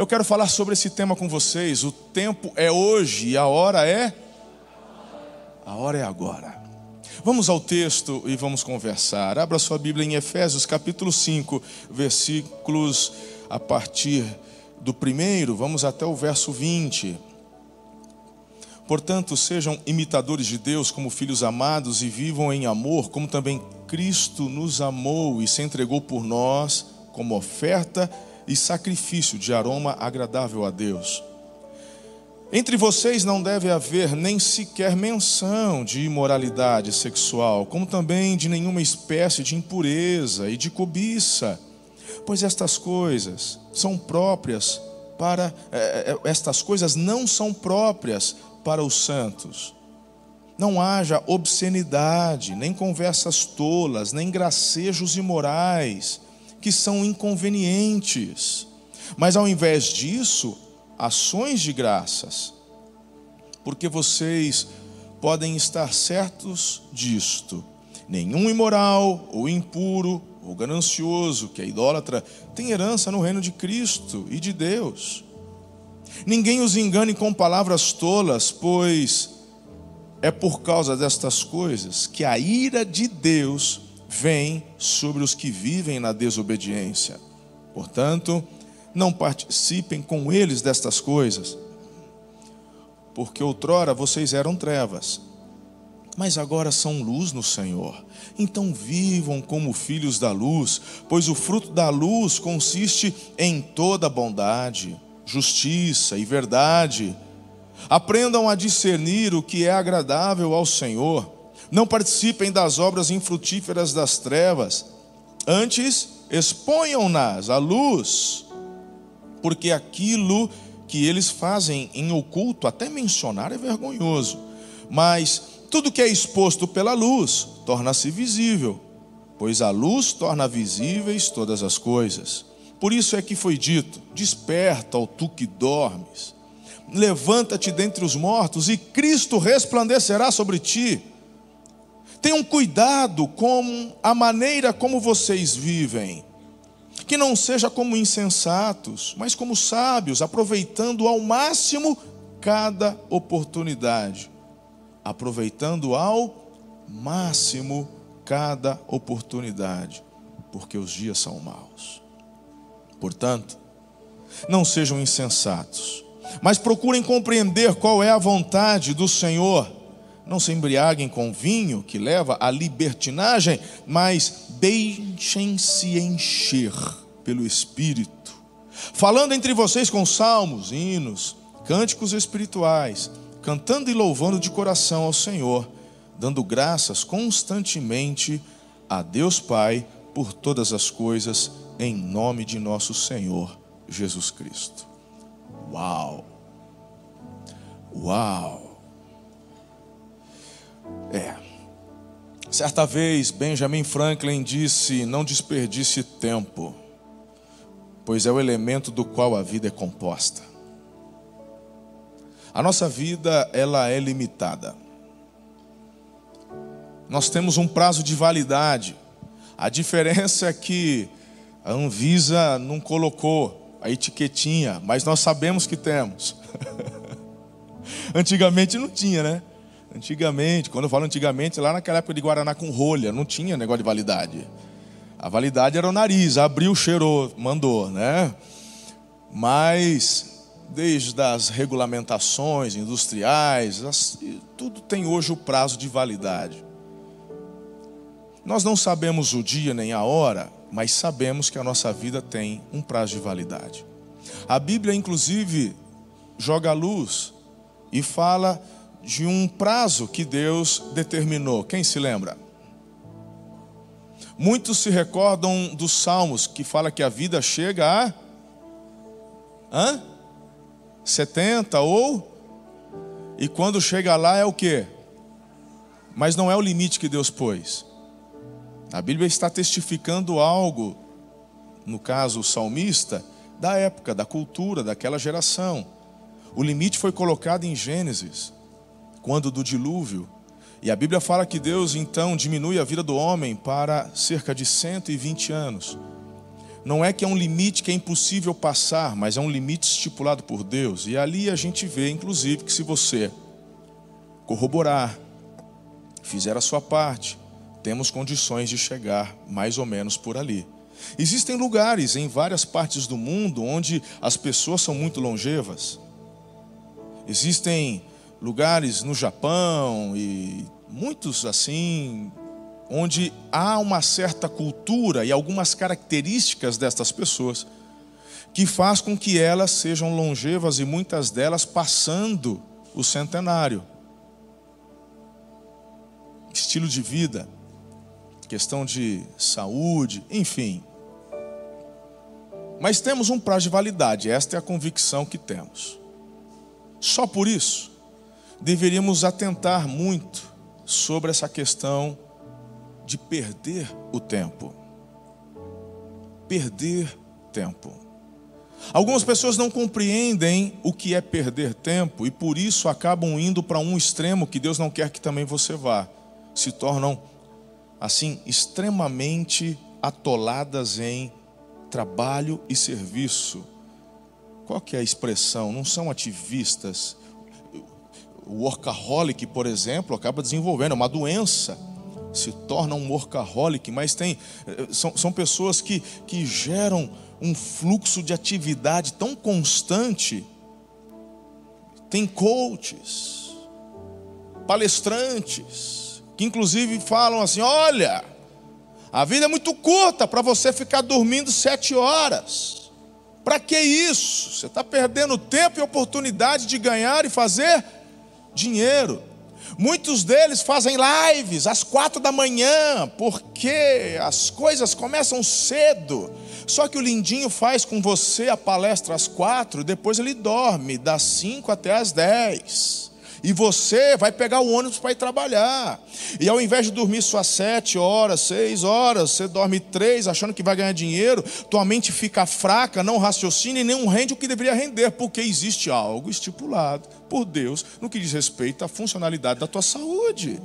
Eu quero falar sobre esse tema com vocês. O tempo é hoje e a hora é? A hora é agora. Vamos ao texto e vamos conversar. Abra sua Bíblia em Efésios capítulo 5, versículos a partir do primeiro, vamos até o verso 20. Portanto, sejam imitadores de Deus como filhos amados e vivam em amor, como também Cristo nos amou e se entregou por nós como oferta e sacrifício de aroma agradável a Deus. Entre vocês não deve haver nem sequer menção de imoralidade sexual, como também de nenhuma espécie de impureza e de cobiça, pois estas coisas não são próprias para os santos. Não haja obscenidade, nem conversas tolas, nem gracejos imorais, que são inconvenientes, mas ao invés disso, ações de graças, porque vocês podem estar certos disto: nenhum imoral, ou impuro, ou ganancioso, que é idólatra, tem herança no reino de Cristo e de Deus. Ninguém os engane com palavras tolas, pois é por causa destas coisas que a ira de Deus vem sobre os que vivem na desobediência. Portanto, não participem com eles destas coisas, porque outrora vocês eram trevas, mas agora são luz no Senhor. Então vivam como filhos da luz, pois o fruto da luz consiste em toda bondade, justiça e verdade. Aprendam a discernir o que é agradável ao Senhor. Não participem das obras infrutíferas das trevas, antes exponham-nas à luz, porque aquilo que eles fazem em oculto, até mencionar, é vergonhoso. Mas tudo que é exposto pela luz torna-se visível, pois a luz torna visíveis todas as coisas. Por isso é que foi dito: desperta, ó tu que dormes, levanta-te dentre os mortos e Cristo resplandecerá sobre ti. Tenham cuidado com a maneira como vocês vivem, que não seja como insensatos, mas como sábios, aproveitando ao máximo cada oportunidade. Aproveitando ao máximo cada oportunidade, porque os dias são maus. Portanto, não sejam insensatos, mas procurem compreender qual é a vontade do Senhor. Não se embriaguem com vinho, que leva à libertinagem, mas deixem-se encher pelo Espírito, falando entre vocês com salmos, hinos, cânticos espirituais, cantando e louvando de coração ao Senhor, dando graças constantemente a Deus Pai por todas as coisas, em nome de nosso Senhor Jesus Cristo. Uau! Uau! Certa vez Benjamin Franklin disse: não desperdice tempo, pois é o elemento do qual a vida é composta. A nossa vida, ela é limitada. Nós temos um prazo de validade. A diferença é que a Anvisa não colocou a etiquetinha, mas nós sabemos que temos. Antigamente não tinha, né? Antigamente, quando eu falo antigamente, lá naquela época de Guaraná com rolha, não tinha negócio de validade. A validade era o nariz, abriu, cheirou, mandou, né? Mas desde as regulamentações industriais, tudo tem hoje o prazo de validade. Nós não sabemos o dia nem a hora, mas sabemos que a nossa vida tem um prazo de validade. A Bíblia, inclusive, joga a luz e fala de um prazo que Deus determinou. Quem se lembra? Muitos se recordam dos Salmos, que fala que a vida chega a 70 e quando chega lá é o quê? Mas não é o limite que Deus pôs. A Bíblia está testificando algo, no caso o salmista, da época, da cultura, daquela geração. O limite foi colocado em Gênesis, quando do dilúvio. E a Bíblia fala que Deus então diminui a vida do homem para cerca de 120 anos. Não é que é um limite que é impossível passar, mas é um limite estipulado por Deus. E ali a gente vê, inclusive, que se você corroborar, fizer a sua parte, temos condições de chegar mais ou menos por ali. Existem lugares em várias partes do mundo onde as pessoas são muito longevas. Existem lugares no Japão e muitos assim, onde há uma certa cultura e algumas características destas pessoas que faz com que elas sejam longevas e muitas delas passando o centenário. Estilo de vida, questão de saúde, enfim. Mas temos um prazo de validade, esta é a convicção que temos. Só por isso, deveríamos atentar muito sobre essa questão de perder o tempo. Perder tempo. Algumas pessoas não compreendem o que é perder tempo e por isso acabam indo para um extremo que Deus não quer que também você vá. Se tornam assim, extremamente atoladas em trabalho e serviço. Qual que é a expressão? Não são ativistas. O workaholic, por exemplo, acaba desenvolvendo uma doença. Se torna um workaholic, mas são pessoas que geram um fluxo de atividade tão constante. Tem coaches, palestrantes, que inclusive falam assim: olha, a vida é muito curta para você ficar dormindo 7 horas. Para que isso? Você está perdendo tempo e oportunidade de ganhar e fazer dinheiro. Muitos deles fazem lives às 4 da manhã, porque as coisas começam cedo. Só que o lindinho faz com você a palestra às 4, depois ele dorme das 5 até às 10. E você vai pegar o ônibus para ir trabalhar. E ao invés de dormir só 7 horas, 6 horas, você dorme 3, achando que vai ganhar dinheiro. Tua mente fica fraca, não raciocina e nem rende o que deveria render, porque existe algo estipulado por Deus no que diz respeito à funcionalidade da tua saúde.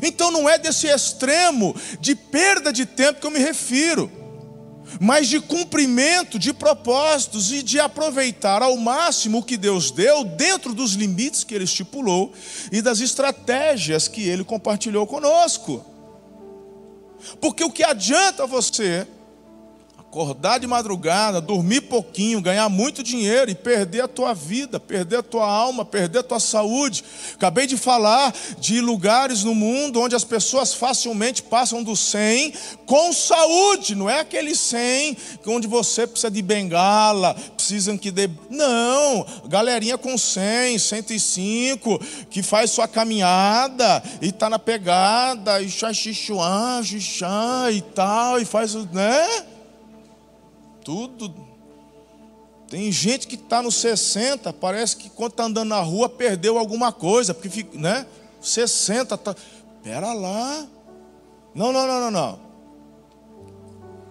Então não é desse extremo de perda de tempo que eu me refiro, mas de cumprimento de propósitos e de aproveitar ao máximo o que Deus deu dentro dos limites que Ele estipulou e das estratégias que Ele compartilhou conosco. Porque o que adianta você acordar de madrugada, dormir pouquinho, ganhar muito dinheiro e perder a tua vida, perder a tua alma, perder a tua saúde? Acabei de falar de lugares no mundo onde as pessoas facilmente passam do 100 com saúde. Não é aquele 100 onde você precisa de bengala, precisam que dê... Não, galerinha com 100, 105, que faz sua caminhada e está na pegada, e xaxichuan, xixã e tal, e faz, né? Tudo. Tem gente que está nos 60, parece que quando está andando na rua perdeu alguma coisa, porque fica, né? 60, tá... Pera lá. Não.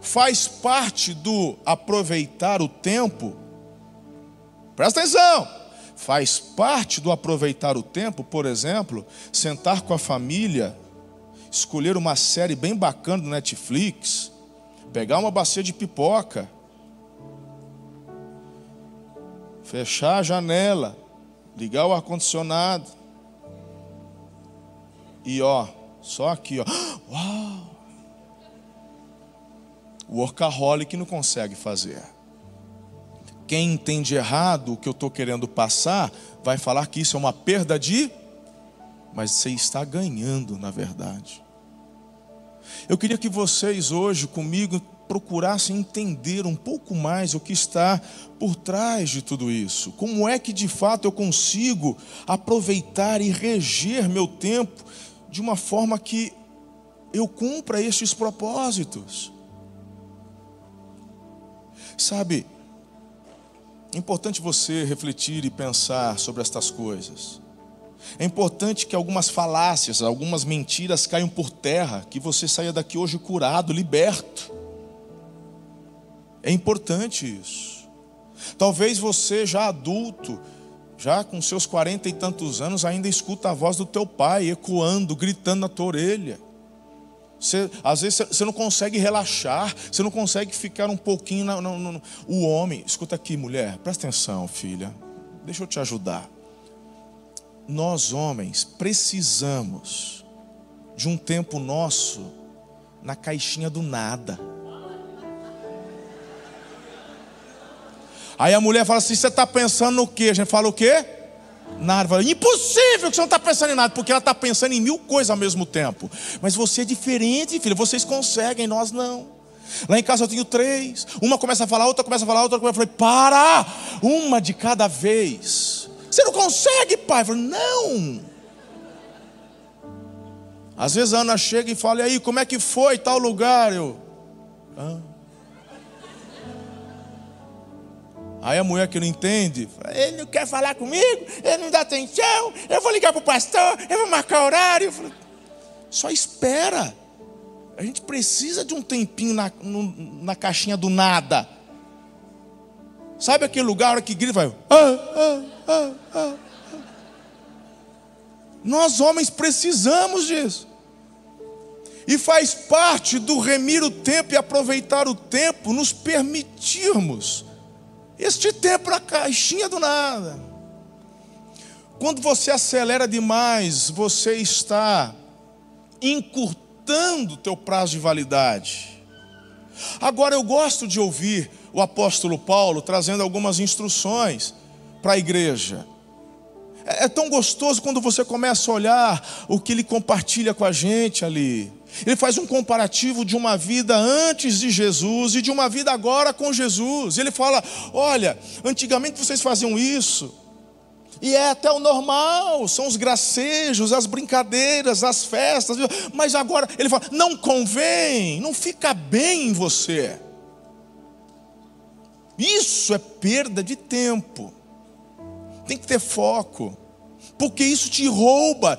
Faz parte do aproveitar o tempo. Presta atenção. Faz parte do aproveitar o tempo, por exemplo, sentar com a família, escolher uma série bem bacana do Netflix, pegar uma bacia de pipoca, fechar a janela, ligar o ar-condicionado e ó, só aqui ó. Uau! O workaholic não consegue fazer. Quem entende errado o que eu estou querendo passar vai falar que isso é uma perda de... Mas você está ganhando, na verdade. Eu queria que vocês hoje comigo procurassem entender um pouco mais o que está por trás de tudo isso. Como é que de fato eu consigo aproveitar e reger meu tempo de uma forma que eu cumpra estes propósitos? Sabe, é importante você refletir e pensar sobre estas coisas. É importante que algumas falácias, algumas mentiras caiam por terra, que você saia daqui hoje curado, liberto. É importante isso. Talvez você já adulto, já com seus 40 e tantos anos, ainda escuta a voz do teu pai ecoando, gritando na tua orelha. Você, às vezes você não consegue relaxar, você não consegue ficar um pouquinho na. O homem, escuta aqui, mulher, presta atenção, filha, deixa eu te ajudar. Nós homens precisamos de um tempo nosso na caixinha do nada. Aí a mulher fala assim: você está pensando no quê? A gente fala o quê? Nada. Fala, impossível que você não está pensando em nada, porque ela está pensando em mil coisas ao mesmo tempo. Mas você é diferente, filha. Vocês conseguem, nós não. Lá em casa eu tenho três. Uma começa a falar, outra começa a falar, outra começa a falar. Para! Uma de cada vez. Você não consegue, pai? Eu falo, não. Às vezes a Ana chega e fala: e aí, como é que foi tal lugar? Eu... ah. Aí a mulher que não entende fala: ele não quer falar comigo, ele não dá atenção, eu vou ligar para o pastor, eu vou marcar horário. Falo, só espera. A gente precisa de um tempinho na caixinha do nada. Sabe aquele lugar, a hora que grita vai... Nós homens precisamos disso. E faz parte do remir o tempo e aproveitar o tempo, nos permitirmos este tempo na caixinha do nada. Quando você acelera demais, você está encurtando o teu prazo de validade. Agora, eu gosto de ouvir o apóstolo Paulo trazendo algumas instruções para a igreja. É tão gostoso quando você começa a olhar o que ele compartilha com a gente ali. Ele faz um comparativo de uma vida antes de Jesus e de uma vida agora com Jesus. Ele fala: olha, antigamente vocês faziam isso, e é até o normal, são os gracejos, as brincadeiras, as festas. Mas agora, ele fala, não convém, não fica bem em você. Isso é perda de tempo. Tem que ter foco, porque isso te rouba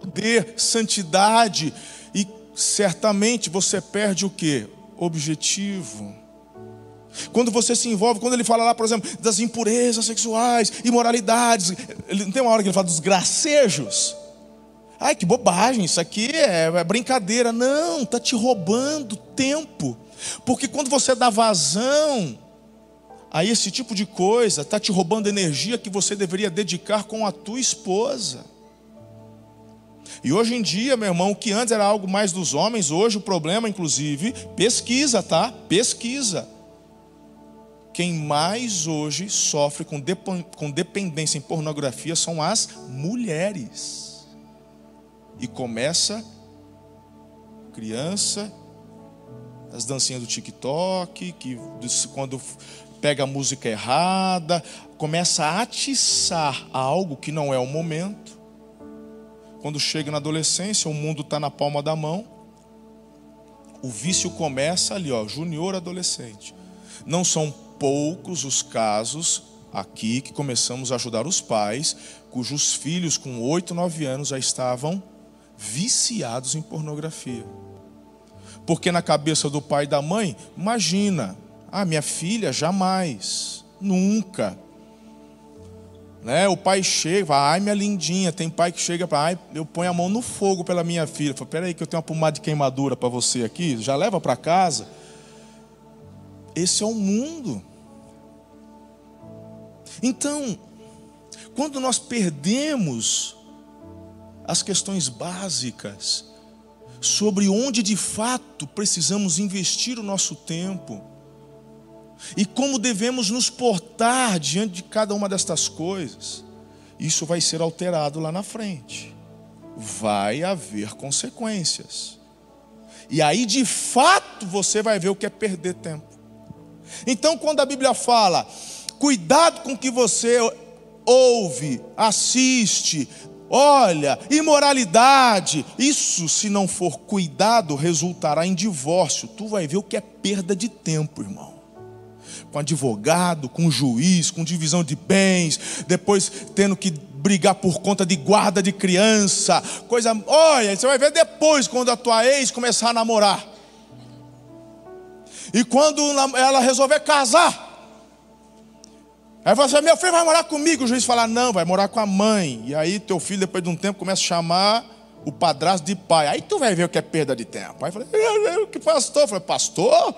poder, santidade. E certamente você perde o quê? Objetivo. Quando você se envolve, quando ele fala lá, por exemplo, das impurezas sexuais, imoralidades, não tem uma hora que ele fala dos gracejos? Ai, que bobagem, isso aqui é brincadeira. Não, está te roubando tempo. Porque quando você dá vazão a esse tipo de coisa, está te roubando energia que você deveria dedicar com a tua esposa. E hoje em dia, meu irmão, o que antes era algo mais dos homens, hoje o problema, inclusive, pesquisa, tá? Pesquisa. Quem mais hoje sofre com dependência em pornografia são as mulheres. E começa criança, as dancinhas do TikTok, que quando pega a música errada, começa a atiçar a algo que não é o momento. Quando chega na adolescência, o mundo está na palma da mão. O vício começa ali, ó, junior, adolescente. Não são poucos os casos aqui que começamos a ajudar os pais, cujos filhos com 8, 9 anos já estavam viciados em pornografia. Porque na cabeça do pai e da mãe, imagina, ah, minha filha jamais, nunca... né? O pai chega, fala, ai, minha lindinha. Tem pai que chega para, ai, eu ponho a mão no fogo pela minha filha. Fala, peraí que eu tenho uma pomada de queimadura para você aqui, já leva para casa. Esse é o mundo. Então, quando nós perdemos as questões básicas sobre onde de fato precisamos investir o nosso tempo e como devemos nos portar diante de cada uma destas coisas, isso vai ser alterado lá na frente. Vai haver consequências. E aí, de fato, você vai ver o que é perder tempo. Então, quando a Bíblia fala, cuidado com o que você ouve, assiste, olha, imoralidade, isso, se não for cuidado, resultará em divórcio. Tu vai ver o que é perda de tempo, irmão. Com advogado, com juiz, com divisão de bens, depois tendo que brigar por conta de guarda de criança, coisa. Olha, você vai ver depois quando a tua ex começar a namorar. E quando ela resolver casar, aí você fala, meu filho vai morar comigo. O juiz fala, não, vai morar com a mãe. E aí teu filho, depois de um tempo, começa a chamar o padrasto de pai. Aí tu vai ver o que é perda de tempo. Aí eu falei, que pastor? Eu falei, pastor?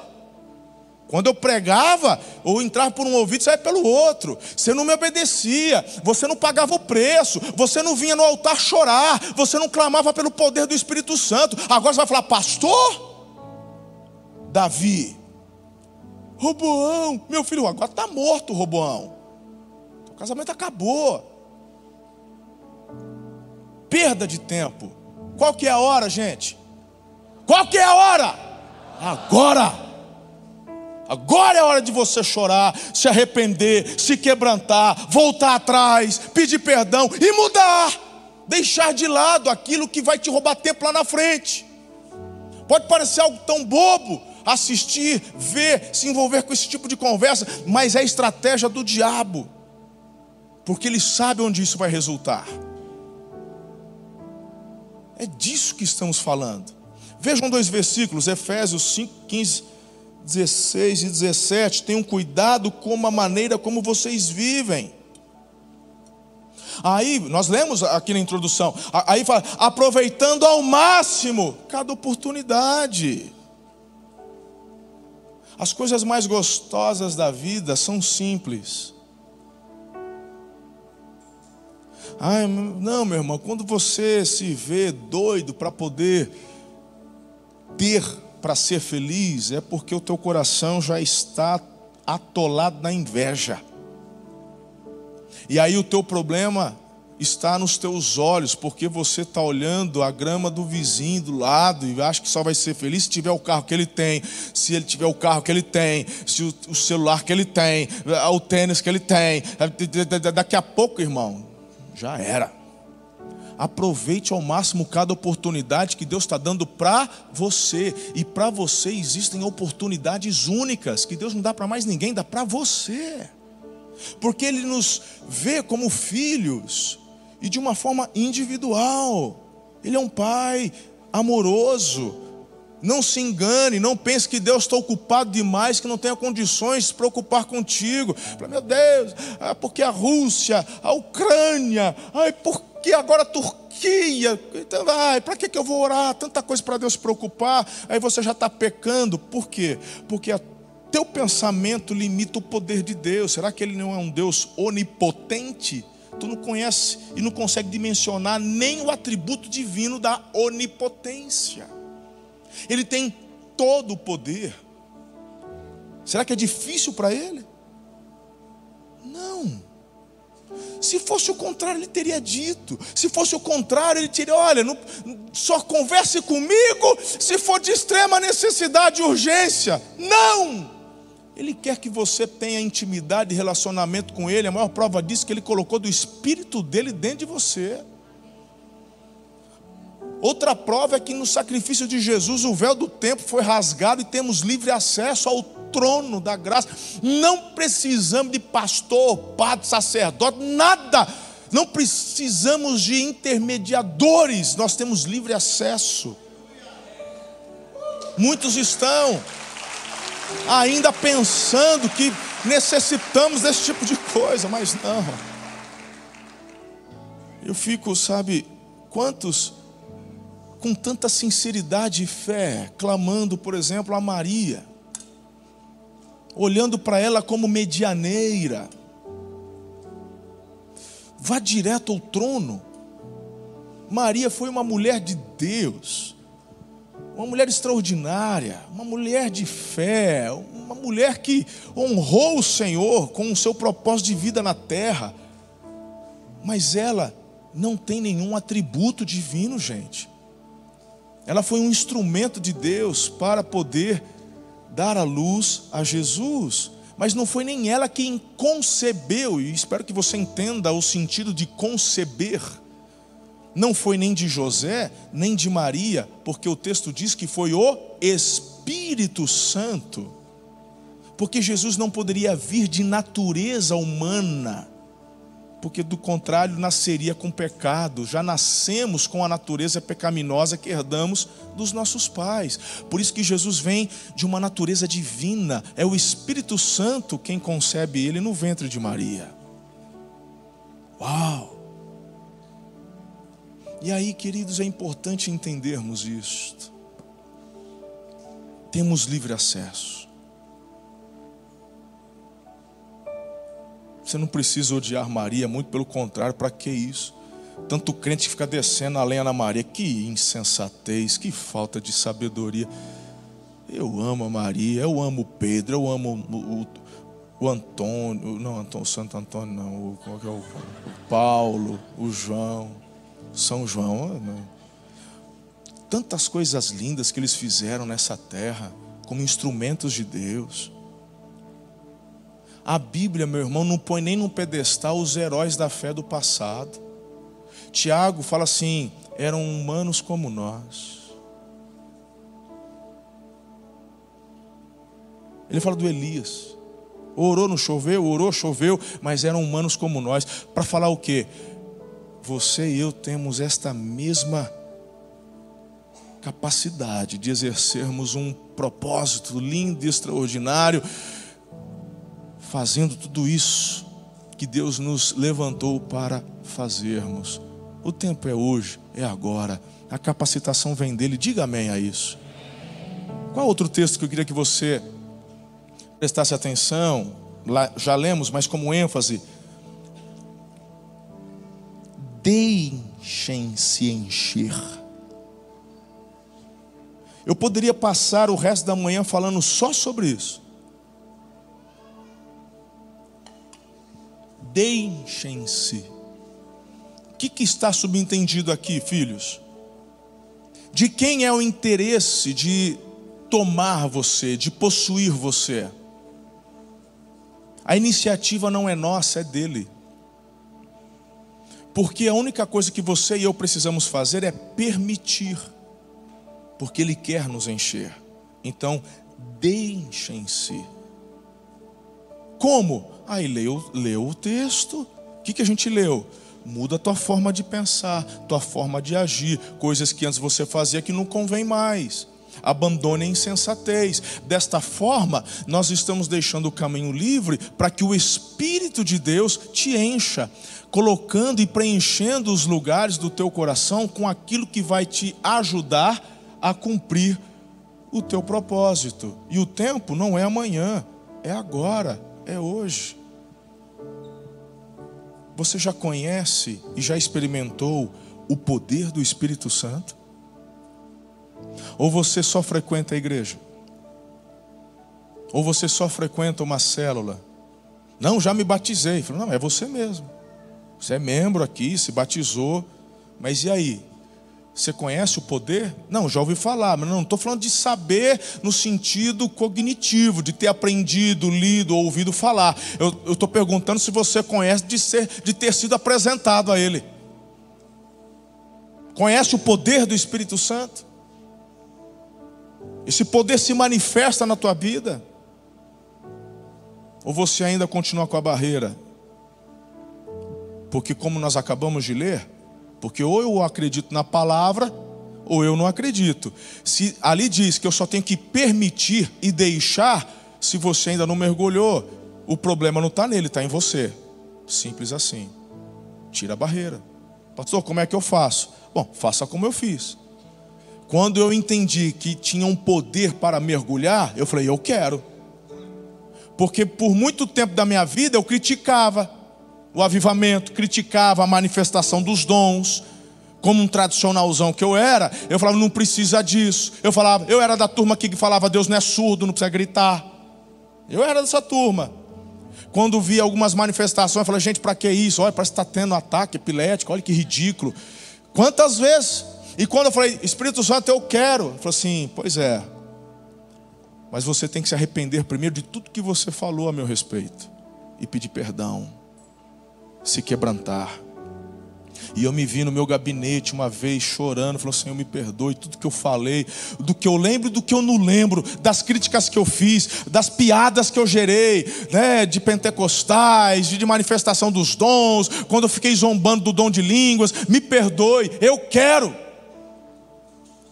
Quando eu pregava, ou entrava por um ouvido e saia pelo outro. Você não me obedecia, você não pagava o preço, você não vinha no altar chorar, você não clamava pelo poder do Espírito Santo. Agora você vai falar, pastor? Davi, Roboão, meu filho, agora está morto, Roboão. O casamento acabou. Perda de tempo. Qual que é a hora, gente? Qual que é a hora? Agora! Agora é a hora de você chorar, se arrepender, se quebrantar, voltar atrás, pedir perdão e mudar. Deixar de lado aquilo que vai te roubar tempo lá na frente. Pode parecer algo tão bobo, assistir, ver, se envolver com esse tipo de conversa, mas é a estratégia do diabo, porque ele sabe onde isso vai resultar. É disso que estamos falando. Vejam 2 versículos, Efésios 5, 15... 16 e 17, tenham cuidado com a maneira como vocês vivem. Aí, nós lemos aqui na introdução, aí fala, aproveitando ao máximo cada oportunidade. As coisas mais gostosas da vida são simples. Ai, não, meu irmão, quando você se vê doido para poder ter, para ser feliz, é porque o teu coração já está atolado na inveja. E aí o teu problema está nos teus olhos, porque você está olhando a grama do vizinho do lado e acha que só vai ser feliz se tiver o carro que ele tem, se ele tiver o carro que ele tem, se o celular que ele tem, o tênis que ele tem. Daqui a pouco, irmão, já era. Aproveite ao máximo cada oportunidade que Deus está dando para você. E para você existem oportunidades únicas que Deus não dá para mais ninguém, dá para você. Porque Ele nos vê como filhos e de uma forma individual. Ele é um pai amoroso. Não se engane, não pense que Deus está ocupado demais, que não tenha condições de se preocupar contigo. Meu Deus, porque a Rússia, a Ucrânia, ai, porque agora a Turquia, então, ai, para que eu vou orar? Tanta coisa para Deus se preocupar, aí você já está pecando. Por quê? Porque o teu pensamento limita o poder de Deus. Será que Ele não é um Deus onipotente? Tu não conhece e não consegue dimensionar nem o atributo divino da onipotência. Ele tem todo o poder. Será que é difícil para Ele? Não. Se fosse o contrário, Ele teria dito. Se fosse o contrário, Ele teria, olha, não, só converse comigo se for de extrema necessidade e urgência. Não. Ele quer que você tenha intimidade e relacionamento com Ele. A maior prova disso é que Ele colocou do Espírito dEle dentro de você. Outra prova é que no sacrifício de Jesus o véu do tempo foi rasgado e temos livre acesso ao trono da graça. Não precisamos de pastor, padre, sacerdote, nada. Não precisamos de intermediadores, nós temos livre acesso. Muitos estão ainda pensando que necessitamos desse tipo de coisa, mas não. Eu fico, sabe, quantos com tanta sinceridade e fé, clamando, por exemplo, a Maria, olhando para ela como medianeira. Vá direto ao trono. Maria foi uma mulher de Deus, uma mulher extraordinária, uma mulher de fé, uma mulher que honrou o Senhor com o seu propósito de vida na terra, mas ela não tem nenhum atributo divino, gente. Ela foi um instrumento de Deus para poder dar a luz a Jesus. Mas não foi nem ela quem concebeu. E espero que você entenda o sentido de conceber. Não foi nem de José, nem de Maria. Porque o texto diz que foi o Espírito Santo. Porque Jesus não poderia vir de natureza humana. Porque do contrário nasceria com pecado. Já nascemos com a natureza pecaminosa que herdamos dos nossos pais. Por isso que Jesus vem de uma natureza divina. É o Espírito Santo quem concebe Ele no ventre de Maria. Uau! E aí, queridos, é importante entendermos isto. Temos livre acesso. Você não precisa odiar Maria, muito pelo contrário, para que isso? Tanto crente que fica descendo a lenha na Maria. Que insensatez, que falta de sabedoria. Eu amo a Maria, eu amo o Pedro, eu amo o Antônio, não, Antônio, Santo Antônio não, o Paulo, o João, São João, não. Tantas coisas lindas que eles fizeram nessa terra, como instrumentos de Deus. A Bíblia, meu irmão, não põe nem num pedestal os heróis da fé do passado. Tiago fala assim, eram humanos como nós. Ele fala do Elias. Orou, não choveu, orou, choveu, mas eram humanos como nós. Para falar o quê? Você e eu temos esta mesma capacidade de exercermos um propósito lindo e extraordinário, fazendo tudo isso que Deus nos levantou para fazermos. O tempo é hoje, é agora. A capacitação vem dele. Diga amém a isso. Qual outro texto que eu queria que você prestasse atenção? Lá já lemos, mas como ênfase, deixem-se encher. Eu poderia passar o resto da manhã falando só sobre isso. Deixem-se. O que está subentendido aqui, filhos? De quem é o interesse de tomar você, de possuir você? A iniciativa não é nossa, é dele. Porque a única coisa que você e eu precisamos fazer é permitir. Porque ele quer nos encher. Então, deixem-se. Como? Aí leu o texto. O que a gente leu? Muda a tua forma de pensar, tua forma de agir. Coisas que antes você fazia que não convém mais. Abandone a insensatez. Desta forma, nós estamos deixando o caminho livre para que o Espírito de Deus te encha, colocando e preenchendo os lugares do teu coração com aquilo que vai te ajudar a cumprir o teu propósito. E o tempo não é amanhã, é agora, é hoje. Você já conhece e já experimentou o poder do Espírito Santo? Ou você só frequenta a igreja? Ou você só frequenta uma célula? Não, já me batizei. Não, é você mesmo. Você é membro aqui, se batizou. Mas e aí? Você conhece o poder? Não, já ouvi falar. Mas não estou falando de saber no sentido cognitivo, de ter aprendido, lido, ouvido falar. Eu estou perguntando se você conhece de ter sido apresentado a ele. Conhece o poder do Espírito Santo? Esse poder se manifesta na tua vida? Ou você ainda continua com a barreira? Porque como nós acabamos de ler, porque ou eu acredito na palavra, ou eu não acredito. Se ali diz que eu só tenho que permitir e deixar, se você ainda não mergulhou, o problema não está nele, está em você. Simples assim. Tira a barreira. Pastor, como é que eu faço? Bom, faça como eu fiz. Quando eu entendi que tinha um poder para mergulhar, eu falei, eu quero. Porque por muito tempo da minha vida eu criticava o avivamento, criticava a manifestação dos dons. Como um tradicionalzão que eu era, eu falava, não precisa disso. Eu era da turma que falava, Deus não é surdo, não precisa gritar. Eu era dessa turma. Quando via algumas manifestações, eu falava, gente, para que isso? Olha, parece que está tendo um ataque epilético, olha que ridículo. Quantas vezes... E quando eu falei, Espírito Santo, eu quero. Ele falou assim, pois é. Mas você tem que se arrepender primeiro de tudo que você falou a meu respeito. E pedir perdão. Se quebrantar. E eu me vi no meu gabinete uma vez chorando. Falou, Senhor, me perdoe tudo que eu falei. Do que eu lembro e do que eu não lembro. Das críticas que eu fiz. Das piadas que eu gerei. Né, de pentecostais, de manifestação dos dons. Quando eu fiquei zombando do dom de línguas. Me perdoe, eu quero.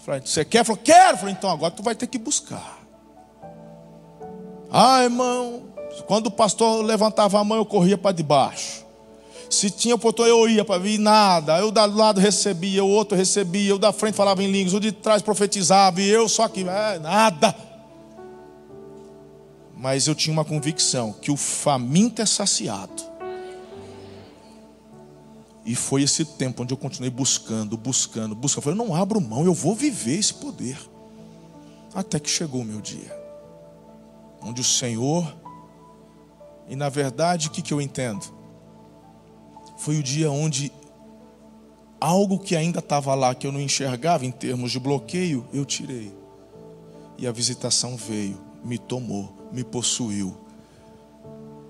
Falei, você quer? Falei, quero. Falei, então agora tu vai ter que buscar. Ah, irmão, quando o pastor levantava a mão, eu corria para debaixo. Se tinha oportunidade, eu ia para vir, nada. Eu do lado recebia, o outro recebia, eu da frente falava em línguas, o de trás profetizava, e eu só que nada. Mas eu tinha uma convicção que o faminto é saciado. E foi esse tempo onde eu continuei buscando. Eu falei, não abro mão, eu vou viver esse poder. Até que chegou o meu dia. Onde o Senhor... E na verdade, o que eu entendo? Foi o dia onde algo que ainda estava lá, que eu não enxergava em termos de bloqueio, eu tirei. E a visitação veio, me tomou, me possuiu.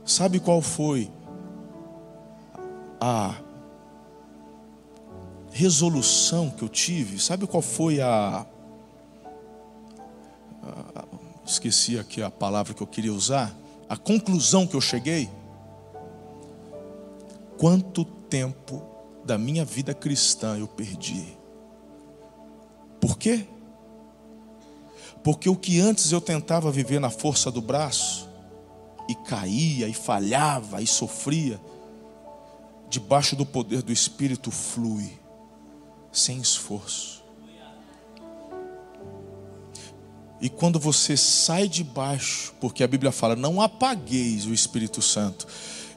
Sabe qual foi a resolução que eu tive? Sabe qual foi a esqueci aqui a palavra que eu queria usar. A conclusão que eu cheguei? Quanto tempo da minha vida cristã eu perdi? Por quê? Porque o que antes eu tentava viver na força do braço, e caía, e falhava, e sofria, debaixo do poder do Espírito flui, sem esforço. E quando você sai de baixo, porque a Bíblia fala, não apagueis o Espírito Santo.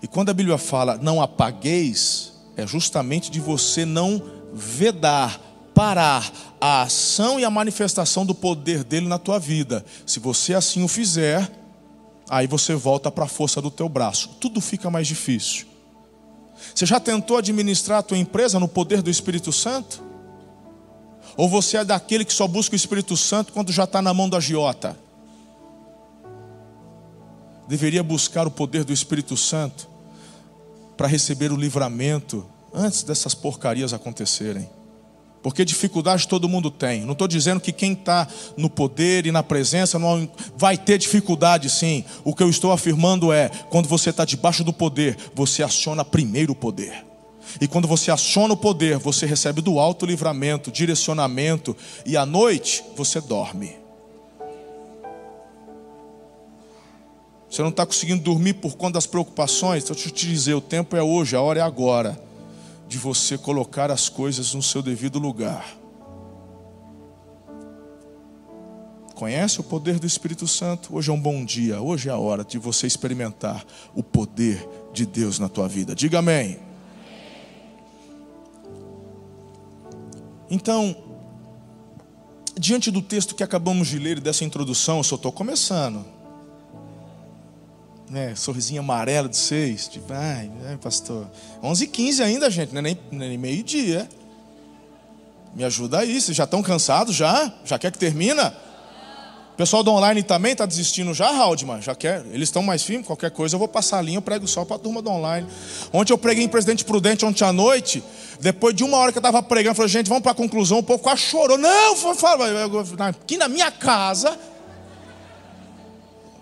E quando a Bíblia fala, não apagueis, é justamente de você não vedar, parar a ação e a manifestação do poder dele na tua vida. Se você assim o fizer, aí você volta para a força do teu braço. Tudo fica mais difícil. Você já tentou administrar a tua empresa no poder do Espírito Santo? Ou você é daquele que só busca o Espírito Santo quando já está na mão do agiota? Deveria buscar o poder do Espírito Santo para receber o livramento antes dessas porcarias acontecerem. Porque dificuldade todo mundo tem. Não estou dizendo que quem está no poder e na presença não vai ter dificuldade, sim. O que eu estou afirmando é, quando você está debaixo do poder, você aciona primeiro o poder. E quando você aciona o poder, você recebe do alto livramento, direcionamento. E à noite, você dorme. Você não está conseguindo dormir por conta das preocupações? Então, deixa eu te dizer, o tempo é hoje, a hora é agora. De você colocar as coisas no seu devido lugar. Conhece o poder do Espírito Santo? Hoje é um bom dia, hoje é a hora de você experimentar o poder de Deus na tua vida. Diga amém. Então, diante do texto que acabamos de ler e dessa introdução, eu só estou começando. Né, sorrisinho amarelo de 6, tipo, ai, pastor. 11h15 ainda, gente, não é nem meio-dia. Me ajuda aí, vocês já estão cansados já? Já quer que termina? O pessoal do online também está desistindo já, Haldman? Já quer? Eles estão mais firmes? Qualquer coisa, eu vou passar a linha, eu prego só para a turma do online. Ontem eu preguei em Presidente Prudente, ontem à noite. Depois de uma hora que eu estava pregando, eu falei, gente, vamos para a conclusão. O povo quase chorou. Não, aqui na minha casa.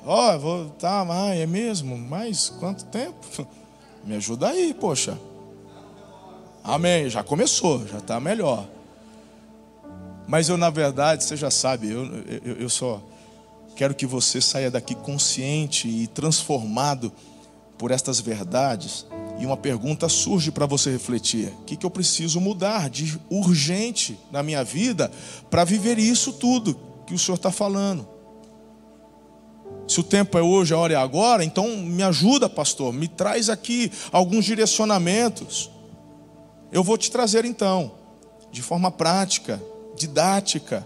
Ó, vou tá, mas é mesmo? Mas quanto tempo? Me ajuda aí, poxa. Amém, já começou, já está melhor. Mas eu, na verdade, você já sabe, eu só quero que você saia daqui consciente e transformado por estas verdades. E uma pergunta surge para você refletir. O que eu preciso mudar de urgente na minha vida para viver isso tudo que o Senhor está falando? Se o tempo é hoje, a hora é agora, então me ajuda, pastor. Me traz aqui alguns direcionamentos. Eu vou te trazer então, de forma prática, didática.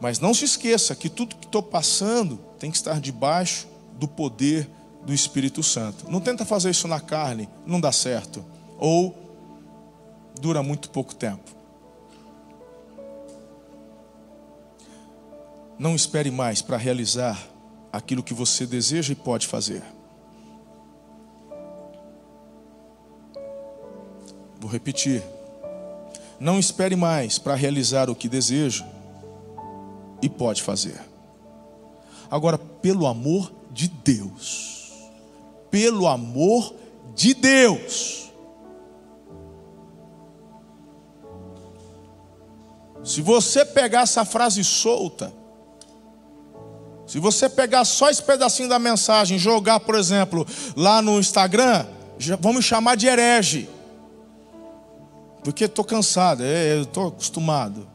Mas não se esqueça que tudo que estou passando tem que estar debaixo do poder do Espírito Santo. Não tenta fazer isso na carne, não dá certo. Ou dura muito pouco tempo. Não espere mais para realizar aquilo que você deseja e pode fazer. Vou repetir. Não espere mais para realizar o que deseja e pode fazer. Agora, pelo amor de Deus, pelo amor de Deus, se você pegar essa frase solta, se você pegar só esse pedacinho da mensagem e jogar, por exemplo, lá no Instagram, vamos chamar de herege, porque estou cansado, eu estou acostumado.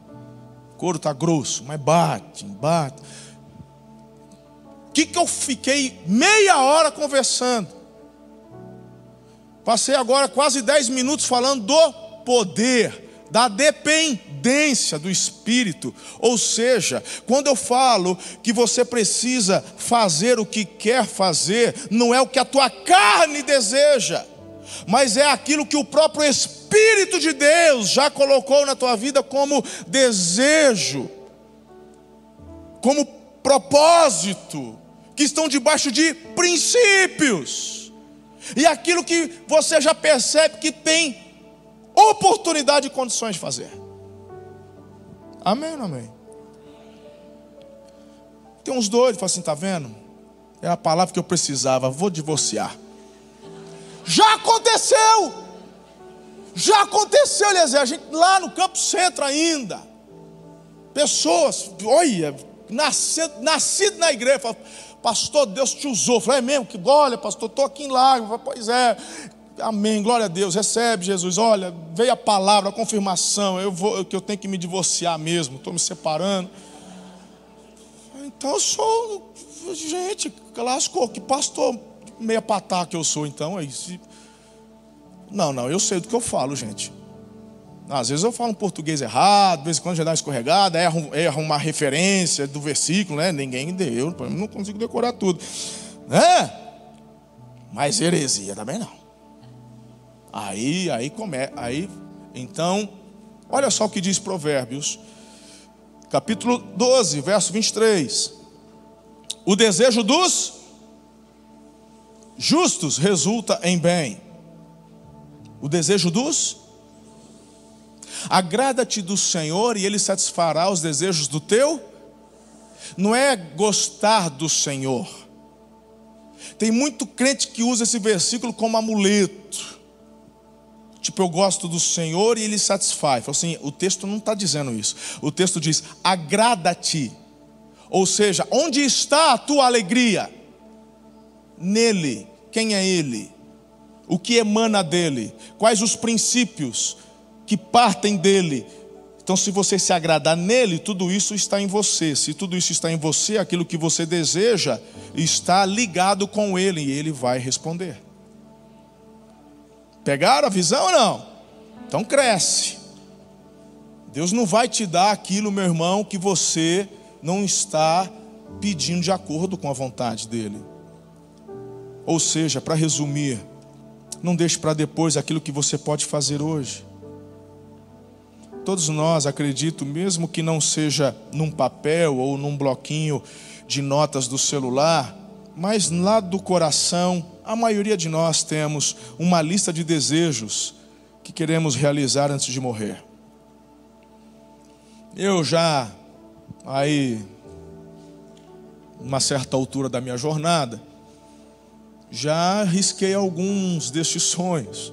O couro está grosso, mas bate. O que eu fiquei meia hora conversando? Passei agora quase 10 minutos falando do poder, da dependência do Espírito. Ou seja, quando eu falo que você precisa fazer o que quer fazer, não é o que a tua carne deseja, mas é aquilo que o próprio Espírito de Deus já colocou na tua vida como desejo, como propósito, que estão debaixo de princípios. E aquilo que você já percebe que tem oportunidade e condições de fazer. Amém ou não amém? Tem uns doidos que falam assim, tá vendo? É a palavra que eu precisava, vou divorciar. Já aconteceu! Já aconteceu, Eliezer, a gente lá no Campo Centro ainda. Pessoas, olha, nascido na igreja, fala, pastor, Deus te usou. Eu falei, é mesmo? Que, olha, pastor, estou aqui em Lágrimas. Pois é. Amém, glória a Deus, recebe Jesus. Olha, veio a palavra, a confirmação, eu tenho que me divorciar mesmo, estou me separando. Então eu sou, gente, lascou, que pastor meia patá que eu sou, então é isso. Não, eu sei do que eu falo, gente. Às vezes eu falo um português errado, de vez em quando já dá uma escorregada, erro uma referência do versículo, né? Ninguém deu, eu não consigo decorar tudo, né? Mas heresia também não. Aí, então, olha só o que diz Provérbios, capítulo 12, verso 23. O desejo dos justos resulta em bem. O desejo dos... Agrada-te do Senhor e Ele satisfará os desejos do teu. Não é gostar do Senhor. Tem muito crente que usa esse versículo como amuleto. Tipo, eu gosto do Senhor e Ele satisfaz. Fala assim, o texto não está dizendo isso. O texto diz, agrada-te. Ou seja, onde está a tua alegria? Nele. Quem é Ele? O que emana dEle? Quais os princípios que partem dEle? Então, se você se agradar nele, tudo isso está em você. Se tudo isso está em você, aquilo que você deseja está ligado com Ele e Ele vai responder. Pegaram a visão ou não? Então cresce. Deus não vai te dar aquilo, meu irmão, que você não está pedindo de acordo com a vontade dele. Ou seja, para resumir, não deixe para depois aquilo que você pode fazer hoje. Todos nós, acredito, mesmo que não seja num papel ou num bloquinho de notas do celular, mas lá do coração, a maioria de nós temos uma lista de desejos que queremos realizar antes de morrer. Eu já, uma certa altura da minha jornada, já risquei alguns destes sonhos,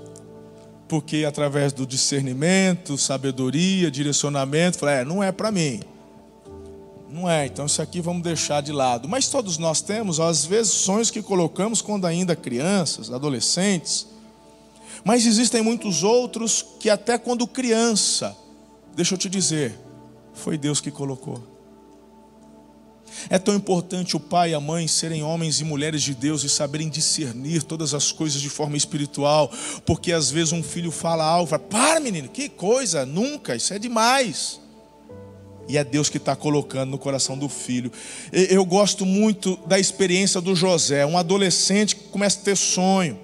porque através do discernimento, sabedoria, direcionamento, falei, não é para mim. Não é, então isso aqui vamos deixar de lado. Mas todos nós temos, às vezes, sonhos que colocamos quando ainda crianças, adolescentes. Mas existem muitos outros que até quando criança, deixa eu te dizer, foi Deus que colocou. É tão importante o pai e a mãe serem homens e mulheres de Deus e saberem discernir todas as coisas de forma espiritual. Porque às vezes um filho fala algo, para menino, que coisa, nunca, isso é demais. E é Deus que está colocando no coração do filho. Eu gosto muito da experiência do José, um adolescente que começa a ter sonho.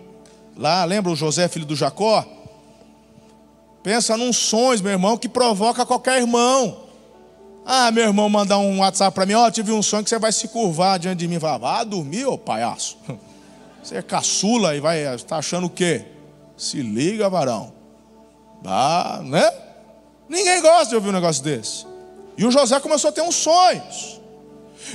Lá, lembra o José, filho do Jacó? Pensa num sonho, meu irmão, que provoca qualquer irmão. Ah, meu irmão, mandar um WhatsApp para mim, tive um sonho que você vai se curvar diante de mim. Fala, vá dormir, ô palhaço. Você é caçula e vai, tá achando o quê? Se liga, varão. Ah, né? Ninguém gosta de ouvir um negócio desse. E o José começou a ter uns sonhos.